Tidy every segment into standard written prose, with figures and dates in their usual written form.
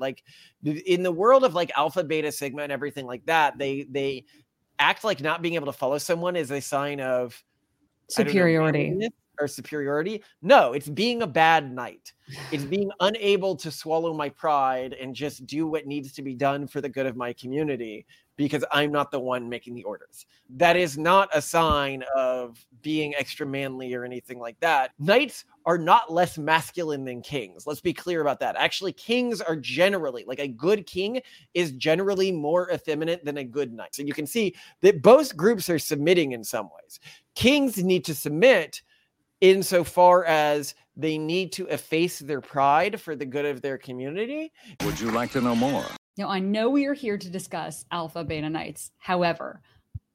Like in the world of like alpha, beta, sigma, and everything like that, they act like not being able to follow someone is a sign of superiority or superiority. No, it's being a bad knight. It's being unable to swallow my pride and just do what needs to be done for the good of my community because I'm not the one making the orders. That is not a sign of being extra manly or anything like that. Knights are not less masculine than kings. Let's be clear about that. Actually, kings are generally, like a good king is generally more effeminate than a good knight. So you can see that both groups are submitting in some ways. Kings need to submit insofar as they need to efface their pride for the good of their community. Would you like to know more? Now, I know we are here to discuss alpha beta knights. However,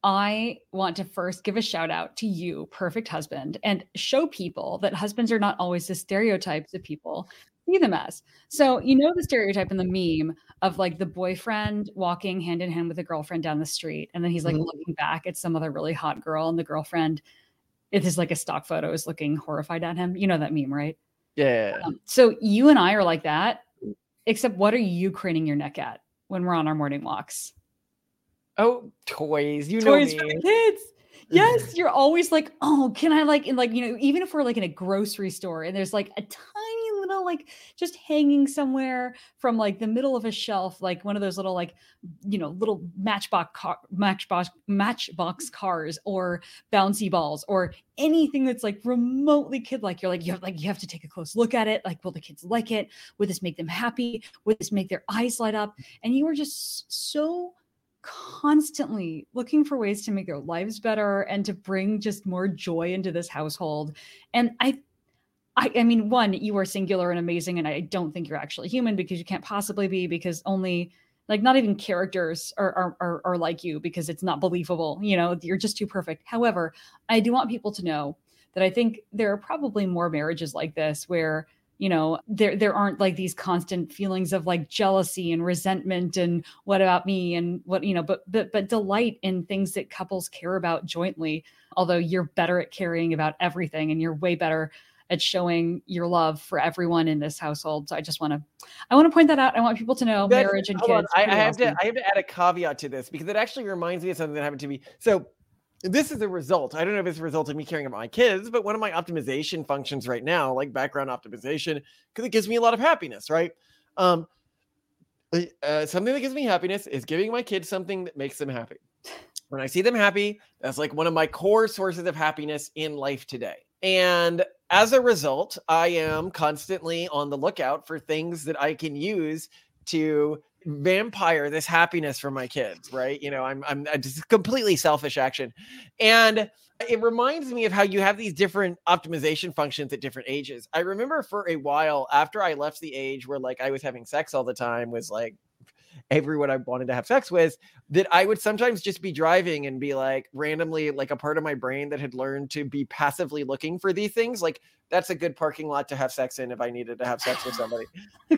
I want to first give a shout out to you, perfect husband, and show people that husbands are not always the stereotypes that people see them as. So, you know, the stereotype in the meme of like the boyfriend walking hand in hand with a girlfriend down the street. And then he's like looking back at some other really hot girl and the girlfriend, it is like a stock photo, is looking horrified at him. You know that meme, right? Yeah. So you and I are like that, except what are you craning your neck at when we're on our morning walks? Oh, toys. You know me. Toys for the kids. Yes. You're always like, oh, can I like, and like, you know, even if we're like in a grocery store and there's like a tiny little, like just hanging somewhere from like the middle of a shelf, like one of those little, like, you know, little matchbox cars or bouncy balls or anything that's like remotely kid-like, you're like, you have to take a close look at it. Like, will the kids like it? Will this make them happy? Will this make their eyes light up? And you were just so constantly looking for ways to make their lives better and to bring just more joy into this household. And I mean, one, you are singular and amazing. And I don't think you're actually human because you can't possibly be, because only like not even characters are like you, because it's not believable. You know, you're just too perfect. However, I do want people to know that I think there are probably more marriages like this where, you know, there aren't like these constant feelings of like jealousy and resentment and what about me and what, you know, but delight in things that couples care about jointly. Although you're better at caring about everything and you're way better at showing your love for everyone in this household. So I just want to point that out. I want people to know marriage and kids. I have to add a caveat to this because it actually reminds me of something that happened to me. So this is a result. I don't know if it's a result of me caring about my kids, but one of my optimization functions right now, like background optimization, because it gives me a lot of happiness, right? Something that gives me happiness is giving my kids something that makes them happy. When I see them happy, that's like one of my core sources of happiness in life today. And as a result, I am constantly on the lookout for things that I can use to vampire this happiness for my kids, right? You know, I'm just completely selfish action. And it reminds me of how you have these different optimization functions at different ages. I remember for a while after I left the age where like I was having sex all the time was like everyone I wanted to have sex with, that I would sometimes just be driving and be like randomly, like a part of my brain that had learned to be passively looking for these things. Like, that's a good parking lot to have sex in if I needed to have sex with somebody.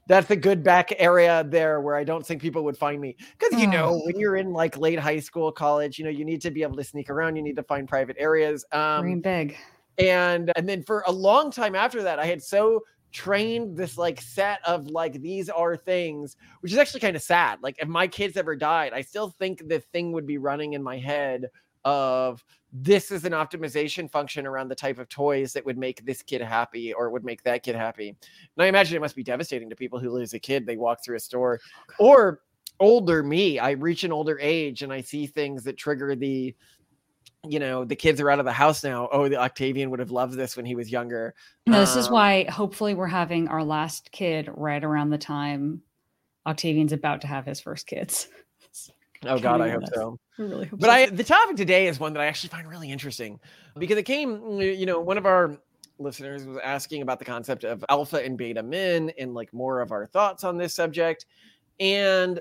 That's a good back area there where I don't think people would find me. Because, you know, when you're in like late high school, college, you know, you need to be able to sneak around. You need to find private areas. Dream big. And then for a long time after that, I had so trained this like set of like these are things, which is actually kind of sad. Like if my kids ever died, I still think the thing would be running in my head of this is an optimization function around the type of toys that would make this kid happy or would make that kid happy. And I imagine it must be devastating to people who lose a kid. They walk through a store, or older me, I reach an older age and I see things that trigger the, you know, the kids are out of the house now. Oh, the Octavian would have loved this when he was younger. No, this is why hopefully we're having our last kid right around the time Octavian's about to have his first kids. Oh God, I hope so. I really hope so. But the topic today is one that I actually find really interesting because it came, you know, one of our listeners was asking about the concept of alpha and beta men and like more of our thoughts on this subject. And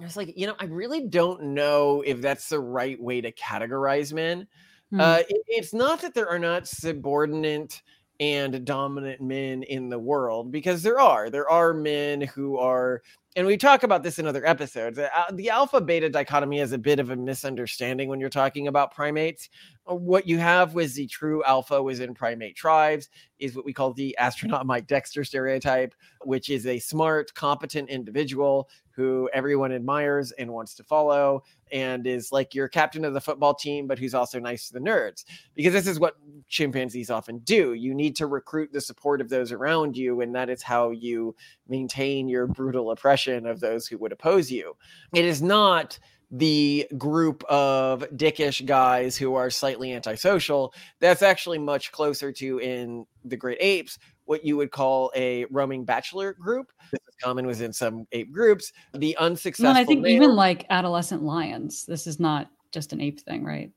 I was like, you know, I really don't know if that's the right way to categorize men. It's not that there are not subordinate and dominant men in the world, because there are men who are, and we talk about this in other episodes, the alpha beta dichotomy is a bit of a misunderstanding when you're talking about primates. what you have with the true alpha within primate tribes is what we call the astronaut Mike Dexter stereotype, which is a smart, competent individual who everyone admires and wants to follow and is like your captain of the football team, but who's also nice to the nerds, because this is what chimpanzees often do. You need to recruit the support of those around you, and that is how you maintain your brutal oppression of those who would oppose you. It is not the group of dickish guys who are slightly antisocial. That's actually much closer to, in The Great Apes, what you would call a roaming bachelor group. This is common within some ape groups. The unsuccessful... No, I think male, even like adolescent lions. This is not just an ape thing, right?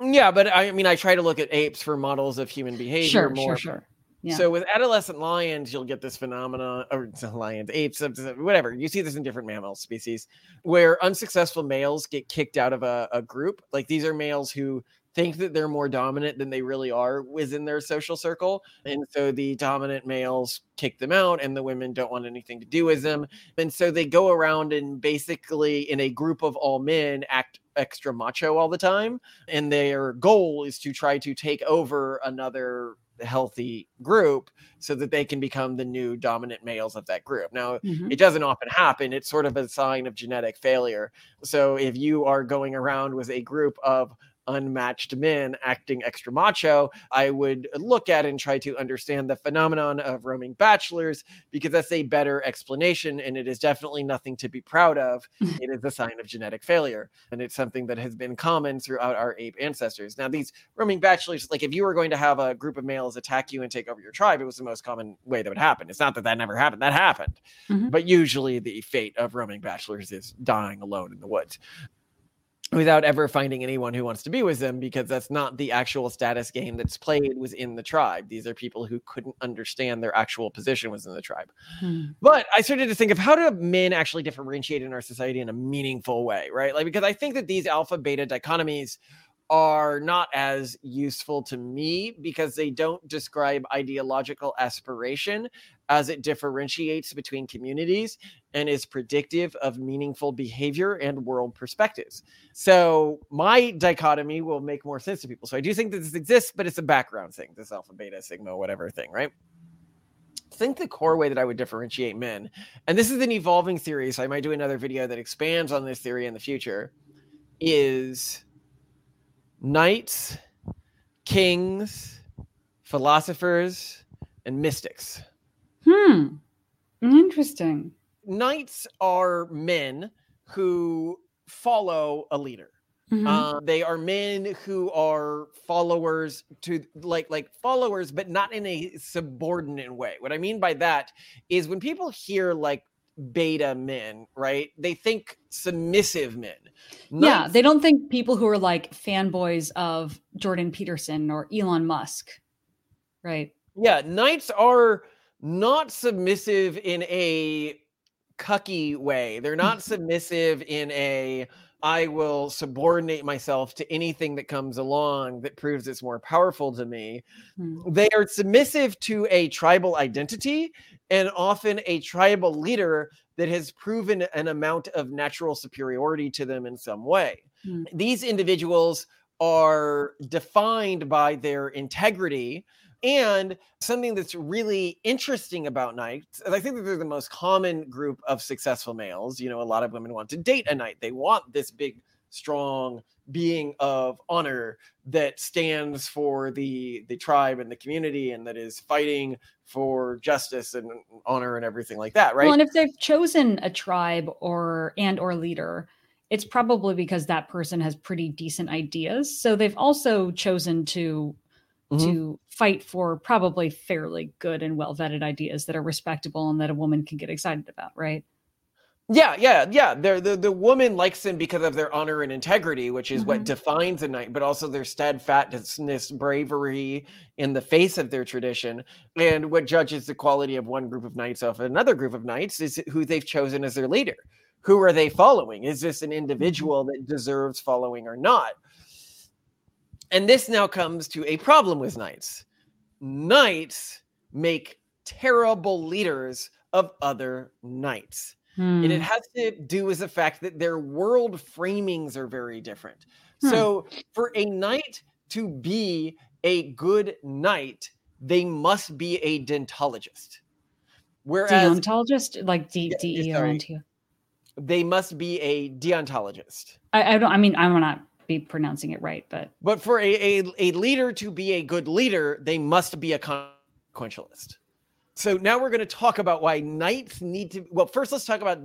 Yeah, but I mean, I try to look at apes for models of human behavior. Sure. Yeah. So with adolescent lions, you'll get this phenomenon, or lions, apes, whatever. You see this in different mammal species where unsuccessful males get kicked out of a group. Like, these are males who think that they're more dominant than they really are within their social circle. And so the dominant males kick them out, and the women don't want anything to do with them. And so they go around and basically, in a group of all men, act extra macho all the time. And their goal is to try to take over another healthy group so that they can become the new dominant males of that group. Now, It doesn't often happen. It's sort of a sign of genetic failure. So if you are going around with a group of unmatched men acting extra macho, I would look at and try to understand the phenomenon of roaming bachelors, because that's a better explanation, and it is definitely nothing to be proud of. It is a sign of genetic failure, and it's something that has been common throughout our ape ancestors. Now, these roaming bachelors, like, if you were going to have a group of males attack you and take over your tribe, it was the most common way that would happen. It's not that that never happened. That happened. Mm-hmm. But usually the fate of roaming bachelors is dying alone in the woods, without ever finding anyone who wants to be with them, because that's not the actual status game that's played within the tribe. These are people who couldn't understand their actual position within the tribe. But I started to think of, how do men actually differentiate in our society in a meaningful way, right? Like, because I think that these alpha beta dichotomies are not as useful to me because they don't describe ideological aspiration as it differentiates between communities and is predictive of meaningful behavior and world perspectives. So my dichotomy will make more sense to people. So I do think that this exists, but it's a background thing, this alpha, beta, sigma, whatever thing, right? I think the core way that I would differentiate men, and this is an evolving theory, so I might do another video that expands on this theory in the future, is knights, kings, philosophers, and mystics. Interesting. Knights are men who follow a leader. They are men who are followers to like followers, but not in a subordinate way. What I mean by that is, when people hear like beta men, right, they think submissive men. Yeah, they don't think people who are like fanboys of Jordan Peterson or Elon Musk, right? Yeah, knights are not submissive in a cucky way. They're not submissive in a, I will subordinate myself to anything that comes along that proves it's more powerful to me. They are submissive to a tribal identity, and often a tribal leader that has proven an amount of natural superiority to them in some way. These individuals are defined by their integrity. And something that's really interesting about knights, I think that they're the most common group of successful males. You know, a lot of women want to date a knight. They want this big, strong being of honor that stands for the tribe and the community, and that is fighting for justice and honor and everything like that, right? Well, and if they've chosen a tribe or leader, it's probably because that person has pretty decent ideas. So they've also chosen to fight for probably fairly good and well-vetted ideas that are respectable and that a woman can get excited about, right? Yeah. The woman likes them because of their honor and integrity, which is what defines a knight, but also their steadfastness, bravery in the face of their tradition. And what judges the quality of one group of knights off another group of knights is who they've chosen as their leader. Who are they following? Is this an individual that deserves following or not? And this now comes to a problem with knights. Knights make terrible leaders of other knights. And it has to do with the fact that their world framings are very different. So for a knight to be a good knight, they must be a dentologist. Whereas deontologist, like D-E-O-N-T. They must be a deontologist. I will not be pronouncing it right, but for a leader to be a good leader, they must be a consequentialist. So now we're going to talk about why knights need to. Well, first let's talk about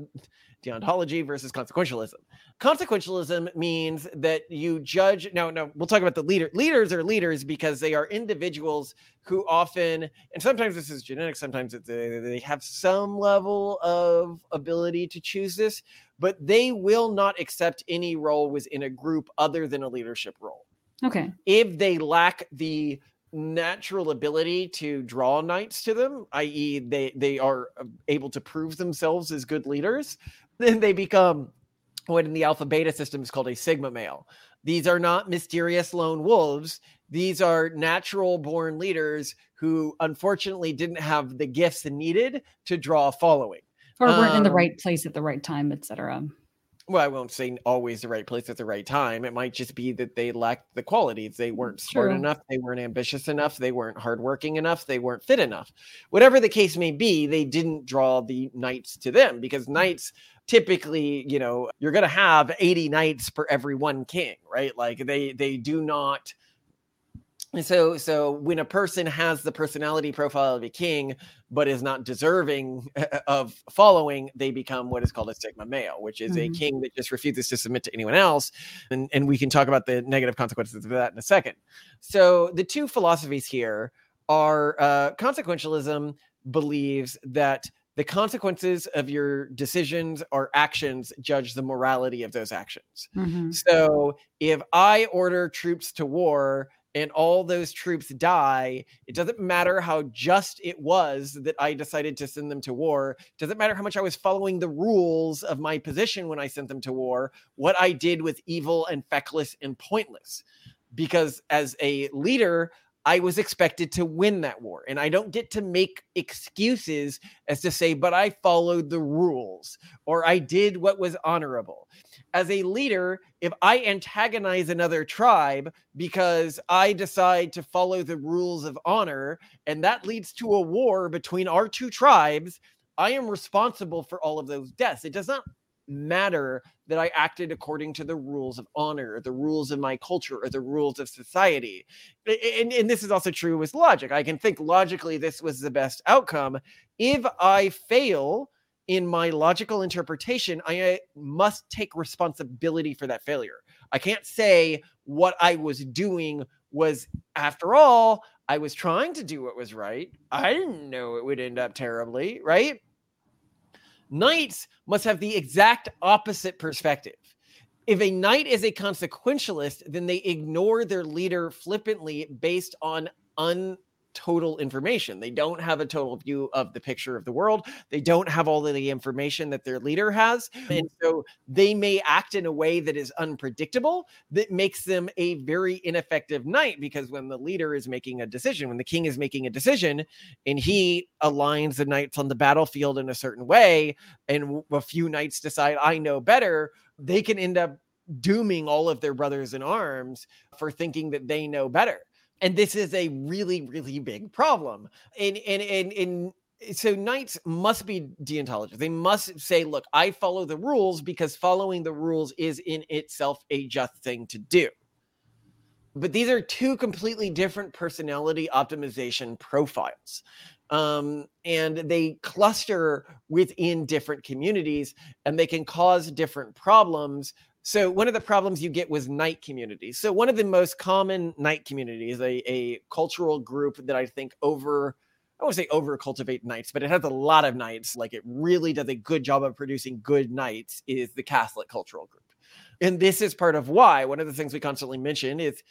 deontology versus consequentialism. Consequentialism means that you judge. No, we'll talk about the leader. Leaders are leaders because they are individuals who often, and sometimes this is genetic, sometimes they have some level of ability to choose this, but they will not accept any role within a group other than a leadership role. Okay. If they lack the natural ability to draw knights to them, i.e. they are able to prove themselves as good leaders, then they become what in the Alpha Beta system is called a sigma male. These are not mysterious lone wolves. These are natural born leaders who unfortunately didn't have the gifts needed to draw a following. Or weren't in the right place at the right time, etc. Well, I won't say always the right place at the right time. It might just be that they lacked the qualities. They weren't smart enough. They weren't ambitious enough. They weren't hardworking enough. They weren't fit enough. Whatever the case may be, they didn't draw the knights to them because knights typically, you're going to have 80 knights for every one king, right? Like they do not. So when a person has the personality profile of a king, but is not deserving of following, they become what is called a sigma male, which is a king that just refuses to submit to anyone else. And we can talk about the negative consequences of that in a second. So the two philosophies here are consequentialism believes that the consequences of your decisions or actions judge the morality of those actions. Mm-hmm. So if I order troops to war, and all those troops die, it doesn't matter how just it was that I decided to send them to war. It doesn't matter how much I was following the rules of my position when I sent them to war. What I did was evil and feckless and pointless. Because as a leader, I was expected to win that war. And I don't get to make excuses as to say, but I followed the rules or I did what was honorable. As a leader, if I antagonize another tribe because I decide to follow the rules of honor, and that leads to a war between our two tribes, I am responsible for all of those deaths. It does not matter that I acted according to the rules of honor, or the rules of my culture, or the rules of society. And this is also true with logic. I can think logically this was the best outcome. If I fail in my logical interpretation, I must take responsibility for that failure. I can't say what I was doing was, after all, I was trying to do what was right. I didn't know it would end up terribly, right? Knights must have the exact opposite perspective. If a knight is a consequentialist, then they ignore their leader flippantly based on total information. They don't have a total view of the picture of the world. They don't have all of the information that their leader has. And so they may act in a way that is unpredictable, that makes them a very ineffective knight, because when the leader is making a decision, when the king is making a decision and he aligns the knights on the battlefield in a certain way, and a few knights decide, I know better, they can end up dooming all of their brothers in arms for thinking that they know better. And this is a really, really big problem. And so knights must be deontologists. They must say, look, I follow the rules because following the rules is in itself a just thing to do. But these are two completely different personality optimization profiles. And they cluster within different communities, and they can cause different problems. So one of the problems you get was knight communities. So one of the most common knight communities, a cultural group that I think I won't say over cultivate knights, but it has a lot of knights. Like it really does a good job of producing good knights, is the Catholic cultural group. And this is part of why one of the things we constantly mention is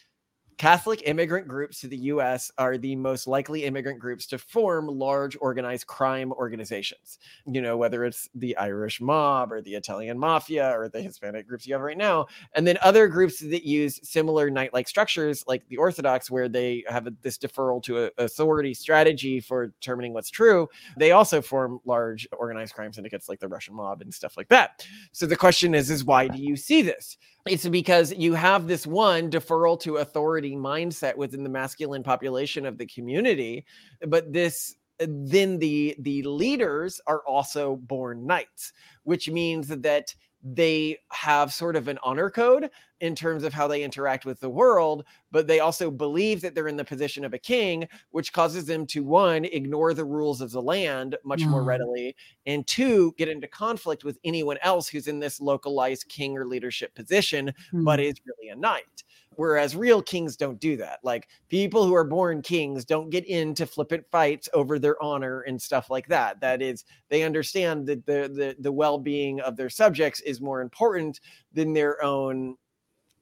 Catholic immigrant groups to the U.S. are the most likely immigrant groups to form large organized crime organizations. Whether it's the Irish mob or the Italian mafia or the Hispanic groups you have right now. And then other groups that use similar knight-like structures like the Orthodox, where they have this deferral to authority strategy for determining what's true. They also form large organized crime syndicates like the Russian mob and stuff like that. So the question is why do you see this? It's because you have this one deferral to authority mindset within the masculine population of the community, but this then the leaders are also born knights, which means that they have sort of an honor code in terms of how they interact with the world, but they also believe that they're in the position of a king, which causes them to, one, ignore the rules of the land much more readily, and two, get into conflict with anyone else who's in this localized king or leadership position, but is really a knight. Whereas real kings don't do that. Like, people who are born kings don't get into flippant fights over their honor and stuff like that. That is, they understand that the well-being of their subjects is more important than their own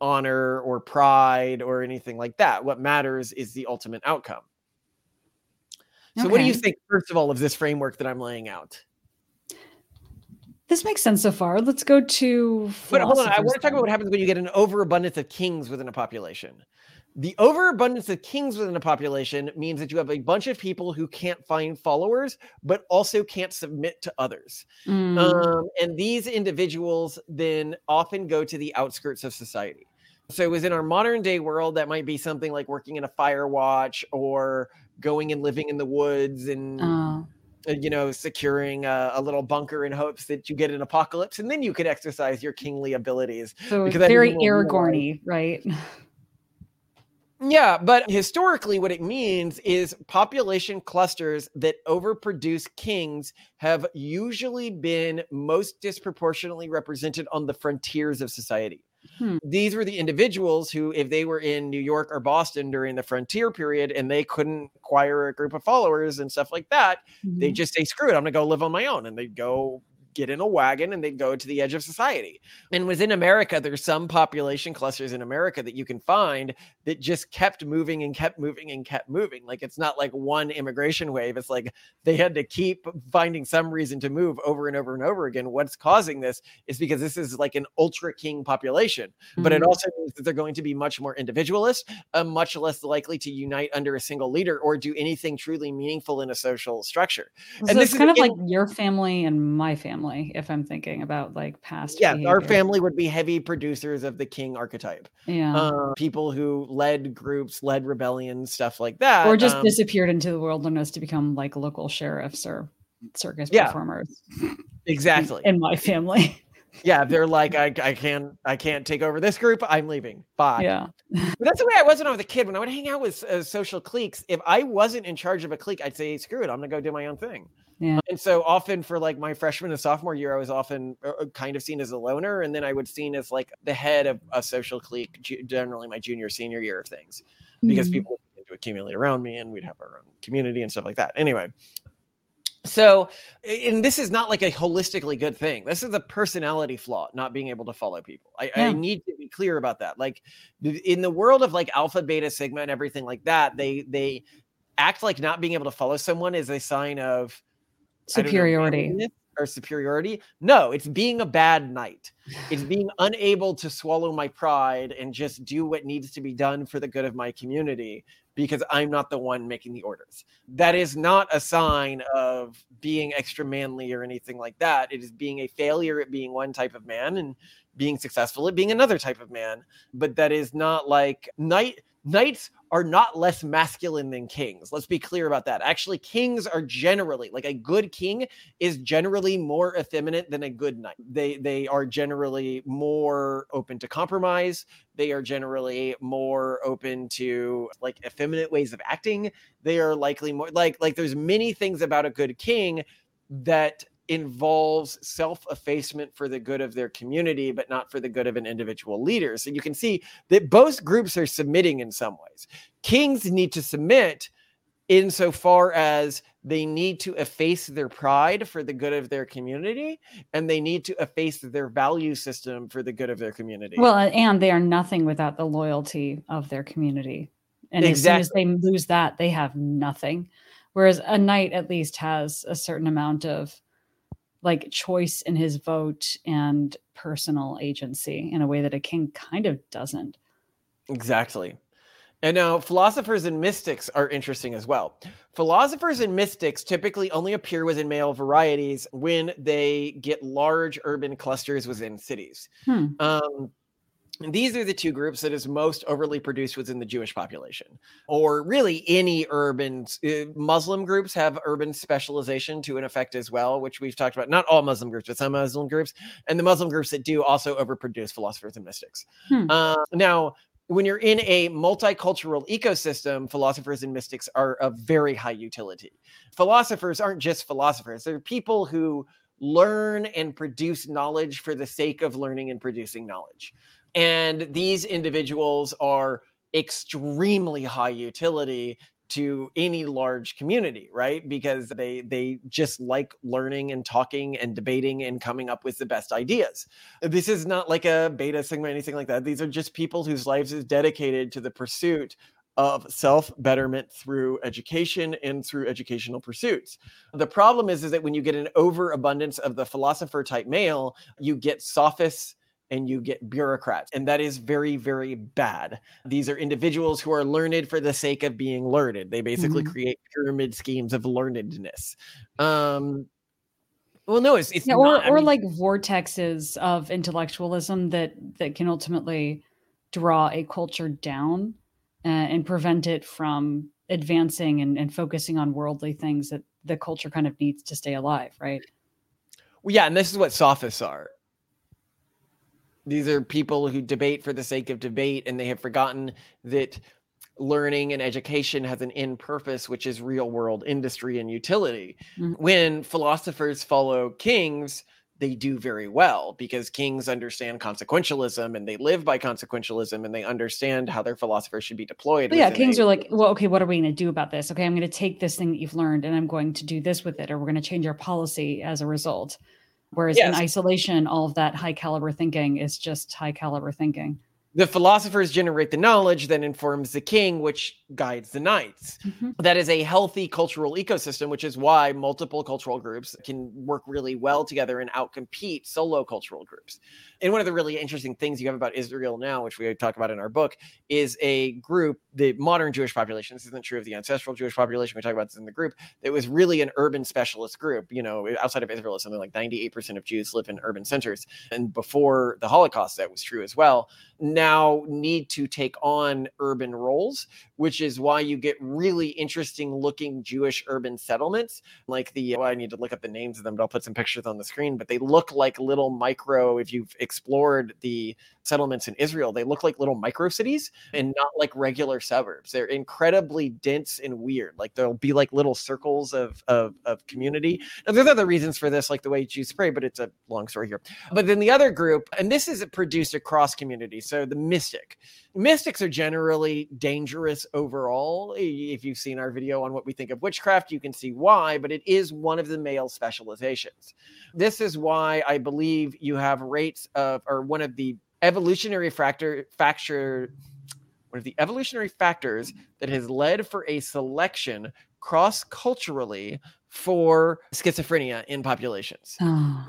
honor or pride or anything like that. What matters is the ultimate outcome. So what do you think, first of all, of this framework that I'm laying out? This makes sense so far. Let's go to... But hold on, I want to talk about what happens when you get an overabundance of kings within a population. The overabundance of kings within a population means that you have a bunch of people who can't find followers, but also can't submit to others. And these individuals then often go to the outskirts of society. So within our modern day world, that might be something like working in a fire watch or going and living in the woods and... you know, securing a little bunker in hopes that you get an apocalypse and then you could exercise your kingly abilities. So it's very Aragorn-y, right? Yeah, but historically what it means is population clusters that overproduce kings have usually been most disproportionately represented on the frontiers of society. These were the individuals who, if they were in New York or Boston during the frontier period and they couldn't acquire a group of followers and stuff like that, they just say, screw it, I'm going to go live on my own. And they'd go get in a wagon and they'd go to the edge of society. And within America, there's some population clusters in America that you can find that just kept moving and kept moving and kept moving. Like, it's not like one immigration wave. It's like they had to keep finding some reason to move over and over and over again. What's causing this is because this is like an ultra king population, but it also means that they're going to be much more individualist, much less likely to unite under a single leader or do anything truly meaningful in a social structure. So and this is kind of like your family and my family. If I'm thinking about like past behavior. Our family would be heavy producers of the king archetype. People who led groups, led rebellions, stuff like that. Or just disappeared into the wilderness to become like local sheriffs or circus performers. Exactly. In my family. They're like, I can't take over this group. I'm leaving. Bye. But that's the way I was when I was a kid. When I would hang out with social cliques, if I wasn't in charge of a clique, I'd say, screw it, I'm going to go do my own thing. And so often for like my freshman and sophomore year, I was often kind of seen as a loner. And then I would seen as like the head of a social clique, generally my junior, senior year of things, because people would accumulate around me and we'd have our own community and stuff like that. Anyway. So, and this is not like a holistically good thing. This is a personality flaw, not being able to follow people. I need to be clear about that. Like in the world of like alpha, beta, sigma, and everything like that, they act like not being able to follow someone is a sign of superiority. No, it's being a bad knight. It's being unable to swallow my pride and just do what needs to be done for the good of my community because I'm not the one making the orders. That is not a sign of being extra manly or anything like that. It is being a failure at being one type of man and being successful at being another type of man. But that is not like knights are not less masculine than kings. Let's be clear about that. Actually, kings are generally, like a good king is generally more effeminate than a good knight. They are generally more open to compromise. They are generally more open to like effeminate ways of acting. They are likely more like there's many things about a good king that involves self-effacement for the good of their community, but not for the good of an individual leader. So you can see that both groups are submitting in some ways. Kings need to submit insofar as they need to efface their pride for the good of their community, and they need to efface their value system for the good of their community. Well, and they are nothing without the loyalty of their community. And as soon as they lose that, they have nothing. Whereas a knight at least has a certain amount of like choice in his vote and personal agency in a way that a king kind of doesn't. Exactly. And now philosophers and mystics are interesting as well. Philosophers and mystics typically only appear within male varieties when they get large urban clusters within cities. These are the two groups that is most overly produced within the Jewish population, or really any urban Muslim groups have urban specialization to an effect as well, which we've talked about. Not all Muslim groups, but some Muslim groups, and the Muslim groups that do also overproduce philosophers and mystics. Now, when you're in a multicultural ecosystem, philosophers and mystics are of very high utility. Philosophers aren't just philosophers. They're people who learn and produce knowledge for the sake of learning and producing knowledge. And these individuals are extremely high utility to any large community, right? Because they just like learning and talking and debating and coming up with the best ideas. This is not like a beta sigma or anything like that. These are just people whose lives is dedicated to the pursuit of self-betterment through education and through educational pursuits. The problem is that when you get an overabundance of the philosopher type male, you get sophists, and you get bureaucrats. And that is very, very bad. These are individuals who are learned for the sake of being learned. They basically create pyramid schemes of learnedness. It's not. Or like vortexes of intellectualism that can ultimately draw a culture down and prevent it from advancing and focusing on worldly things that the culture kind of needs to stay alive, right? Well, yeah, and this is what sophists are. These are people who debate for the sake of debate, and they have forgotten that learning and education has an end purpose, which is real world industry and utility. When philosophers follow kings, they do very well because kings understand consequentialism and they live by consequentialism and they understand how their philosophers should be deployed. But yeah, kings are like, well, okay, what are we going to do about this? Okay, I'm going to take this thing that you've learned and I'm going to do this with it, or we're going to change our policy as a result. Whereas in isolation, all of that high caliber thinking is just high caliber thinking. The philosophers generate the knowledge that informs the king, which guides the knights. That is a healthy cultural ecosystem, which is why multiple cultural groups can work really well together and outcompete solo cultural groups. And one of the really interesting things you have about Israel now, which we talk about in our book, is a group, the modern Jewish population. This isn't true of the ancestral Jewish population. We talk about this in the group. It was really an urban specialist group. You know, outside of Israel, something like 98% of Jews live in urban centers. And before the Holocaust, that was true as well. Now need to take on urban roles, which is why you get really interesting looking Jewish urban settlements. Like I need to look up the names of them, but I'll put some pictures on the screen, but they look like little micro, if you've explored the settlements in Israel, they look like little micro cities and not like regular suburbs. They're incredibly dense and weird. Like there'll be like little circles of community. Now there's other reasons for this, like the way Jews pray, but it's a long story here. But then the other group, and this is produced across communities. So the mystics are generally dangerous overall. If you've seen our video on what we think of witchcraft, you can see why, but it is one of the male specializations. This is why I believe you have rates of, or one of the evolutionary factors that has led for a selection cross-culturally for schizophrenia in populations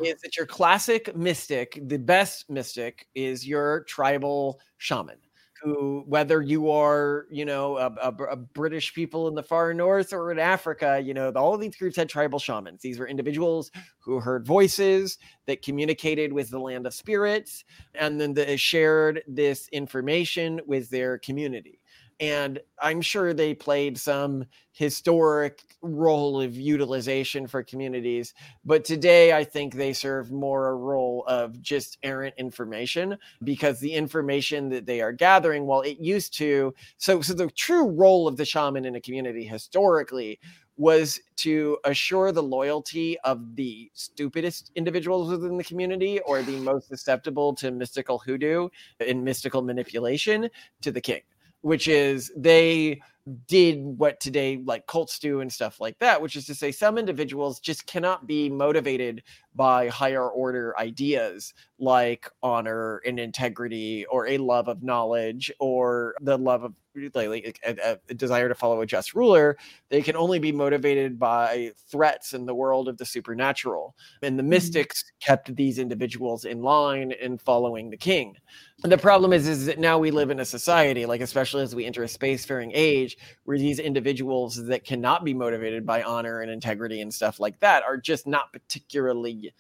is that your classic mystic, the best mystic, is your tribal shaman, who, whether you are, you know, a British people in the far north or in Africa, you know, all of these groups had tribal shamans. These were individuals who heard voices that communicated with the land of spirits, and then they shared this information with their community. And I'm sure they played some historic role of utilization for communities. But today, I think they serve more a role of just errant information, because the information that they are gathering, while it used to... So the true role of the shaman in a community historically was to assure the loyalty of the stupidest individuals within the community, or the most susceptible to mystical hoodoo and mystical manipulation, to the king. Which is, they did what today like cults do and stuff like that, which is to say some individuals just cannot be motivated by higher order ideas like honor and integrity, or a love of knowledge, or the love of like a desire to follow a just ruler. They can only be motivated by threats in the world of the supernatural. And the mystics kept these individuals in line and following the king. And the problem is that now we live in a society, like especially as we enter a spacefaring age, where these individuals that cannot be motivated by honor and integrity and stuff like that are just not particularly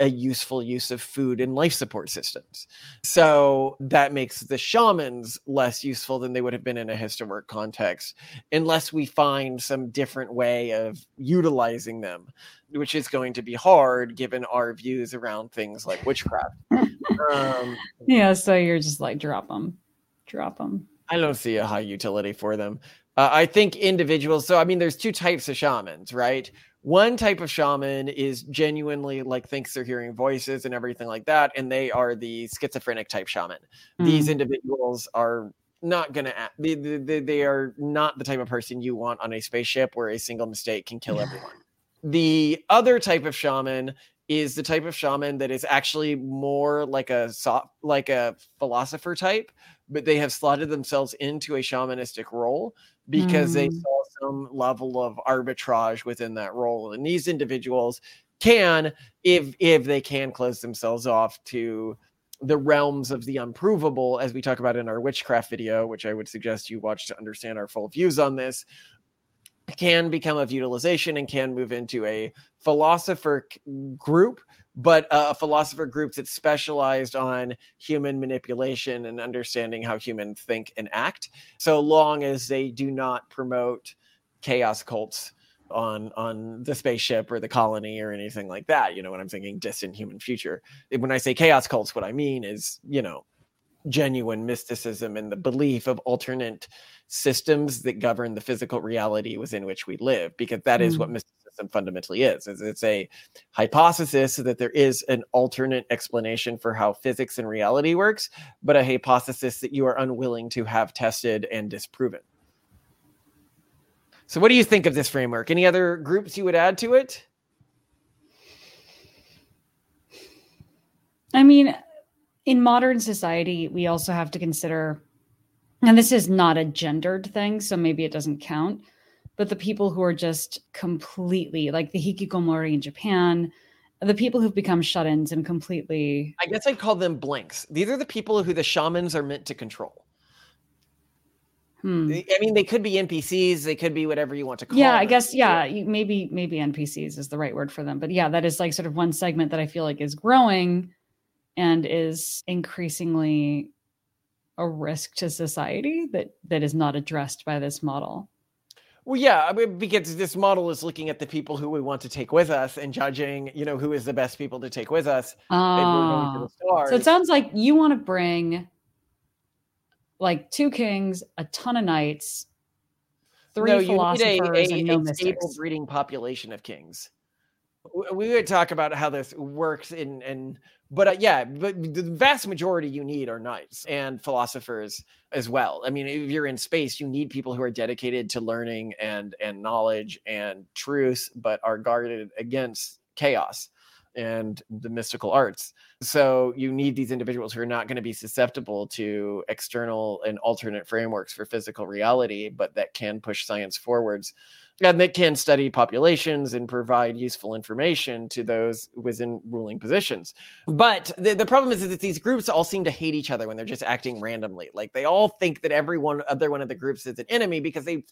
a useful use of food and life support systems. So that makes the shamans less useful than they would have been in a historic context, unless we find some different way of utilizing them, which is going to be hard given our views around things like witchcraft. Yeah, so you're just like, drop them. I don't see a high utility for them. I think individuals, so I mean, there's two types of shamans, right? One type of shaman is genuinely like thinks they're hearing voices and everything like that, and they are the schizophrenic type shaman. Mm. These individuals are not going to, they are not the type of person you want on a spaceship where a single mistake can kill everyone. The other type of shaman is the type of shaman that is actually more like a philosopher type, but they have slotted themselves into a shamanistic role because they saw some level of arbitrage within that role. And these individuals can, if they can, close themselves off to the realms of the unprovable, as we talk about in our witchcraft video, which I would suggest you watch to understand our full views on this, can become of utilization and can move into a philosopher group, but a philosopher group that's specialized on human manipulation and understanding how humans think and act, so long as they do not promote chaos cults on the spaceship or the colony or anything like that. You know what I'm thinking? Distant human future. When I say chaos cults, what I mean is, you know, genuine mysticism and the belief of alternate systems that govern the physical reality within which we live, because that is what mysticism fundamentally is. It's a hypothesis that there is an alternate explanation for how physics and reality works, but a hypothesis that you are unwilling to have tested and disproven. So what do you think of this framework? Any other groups you would add to it? I mean, in modern society, we also have to consider, and this is not a gendered thing, so maybe it doesn't count, but the people who are just completely, like the Hikikomori in Japan, the people who've become shut-ins and completely... I guess I'd call them blanks. These are the people who the shamans are meant to control. I mean, they could be NPCs, they could be whatever you want to call them. I guess, maybe NPCs is the right word for them. But yeah, that is like sort of one segment that I feel like is growing and is increasingly a risk to society that is not addressed by this model. Well, yeah, I mean, because this model is looking at the people who we want to take with us and judging, you know, who is the best people to take with us. Going to the stars. So it sounds like you want to bring like 2 kings, a ton of knights, 3 philosophers, and no mystics. A stable breeding population of kings. We would talk about how this works but the vast majority you need are knights and philosophers as well. I mean, if you're in space, you need people who are dedicated to learning and knowledge and truth, but are guarded against chaos and the mystical arts. So you need these individuals who are not going to be susceptible to external and alternate frameworks for physical reality, but that can push science forwards and that can study populations and provide useful information to those within ruling positions. But the problem is that these groups all seem to hate each other when they're just acting randomly. Like they all think that every other one of the groups is an enemy because they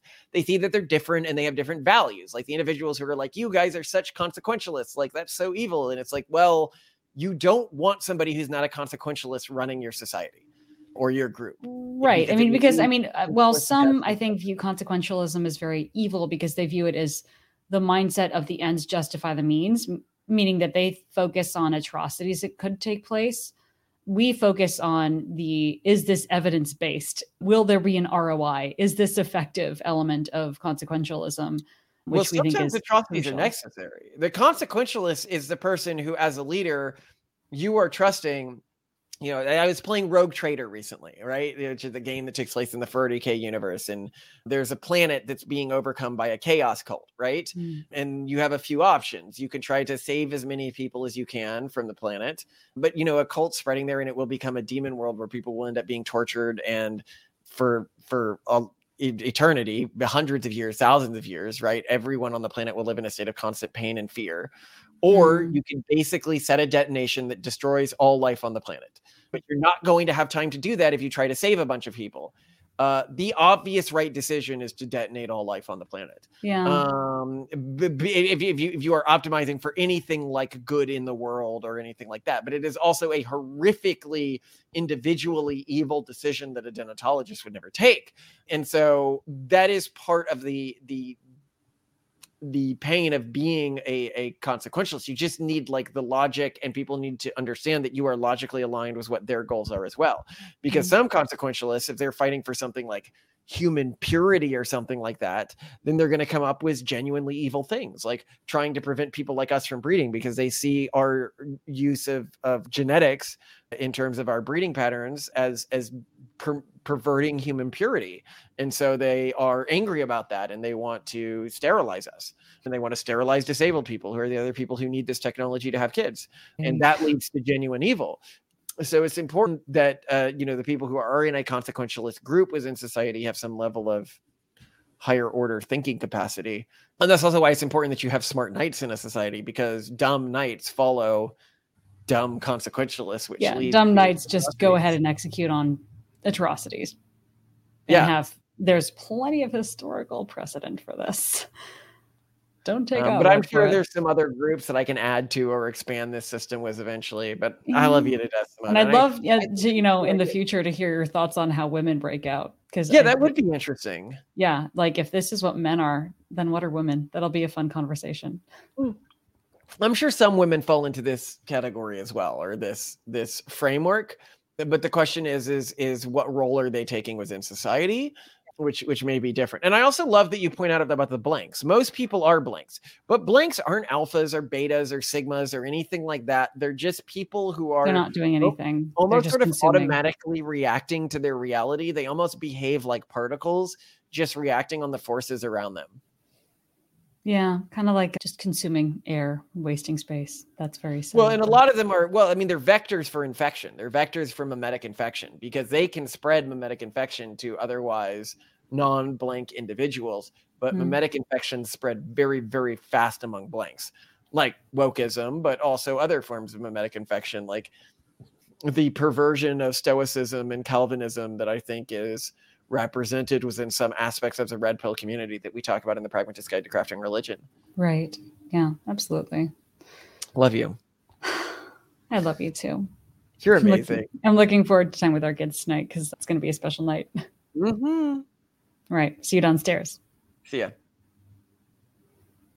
see that they're different and they have different values. Like the individuals who are like, you guys are such consequentialists. Like that's so evil. And it's like, well, you don't want somebody who's not a consequentialist running your society or your group. Right. I mean, some, I think, view consequentialism as very evil because they view it as the mindset of the ends justify the means, meaning that they focus on atrocities that could take place. We focus on is this evidence-based? Will there be an ROI? Is this effective element of consequentialism? Which we sometimes think atrocities are necessary. The consequentialist is the person who, as a leader, you are trusting. You know, I was playing Rogue Trader recently, right? Which is the game that takes place in the 40K universe. And there's a planet that's being overcome by a chaos cult, right? Mm. And you have a few options. You can try to save as many people as you can from the planet. But, you know, a cult spreading there and it will become a demon world where people will end up being tortured and for eternity, hundreds of years, thousands of years, right? Everyone on the planet will live in a state of constant pain and fear. Or you can basically set a detonation that destroys all life on the planet. But you're not going to have time to do that if you try to save a bunch of people. the obvious right decision is to detonate all life on the planet. Yeah. If you are optimizing for anything like good in the world or anything like that, but it is also a horrifically individually evil decision that a denatologist would never take. And so that is part of the pain of being a consequentialist. You just need like the logic, and people need to understand that you are logically aligned with what their goals are as well. Because some consequentialists, if they're fighting for something like human purity or something like that, then they're going to come up with genuinely evil things, like trying to prevent people like us from breeding, because they see our use of genetics in terms of our breeding patterns as perverting human purity. And so they are angry about that, and they want to sterilize us, and they want to sterilize disabled people, who are the other people who need this technology to have kids. And that leads to genuine evil. So it's important that, the people who are in a consequentialist group within society have some level of higher order thinking capacity. And that's also why it's important that you have smart knights in a society, because dumb knights follow dumb consequentialists, which leads dumb knights just go ahead and execute on atrocities. There's plenty of historical precedent for this. Don't take out. But I'm sure there's some other groups that I can add to or expand this system with eventually. But I love you to death. And I'd love, in the future to hear your thoughts on how women break out. Because that would be interesting. Yeah, like if this is what men are, then what are women? That'll be a fun conversation. I'm sure some women fall into this category as well, or this framework. But the question is what role are they taking within society? Which may be different. And I also love that you point out about the blanks. Most people are blanks, but blanks aren't alphas or betas or sigmas or anything like that. They're just people who are not doing anything. Almost sort of automatically reacting to their reality. They almost behave like particles, just reacting on the forces around them. Yeah, kind of like just consuming air, wasting space. That's very sad. Well, and a lot of them are, they're vectors for infection. They're vectors for mimetic infection, because they can spread mimetic infection to otherwise non-blank individuals. But mimetic infections spread very, very fast among blanks, like wokeism, but also other forms of mimetic infection, like the perversion of Stoicism and Calvinism that I think is represented within some aspects of the red pill community that we talk about in the Pragmatist Guide to Crafting Religion. Right. Yeah, absolutely. Love you. I love you too. You're amazing. I'm looking forward to time with our kids tonight, because it's going to be a special night. Mm-hmm. All right. See you downstairs. See ya.